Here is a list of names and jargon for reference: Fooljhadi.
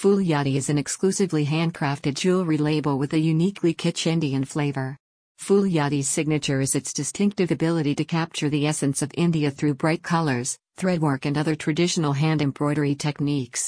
Fooljhadi is an exclusively handcrafted jewelry label with a uniquely kitsch Indian flavor. Fooljhadi's signature is its distinctive ability to capture the essence of India through bright colors, threadwork and other traditional hand embroidery techniques.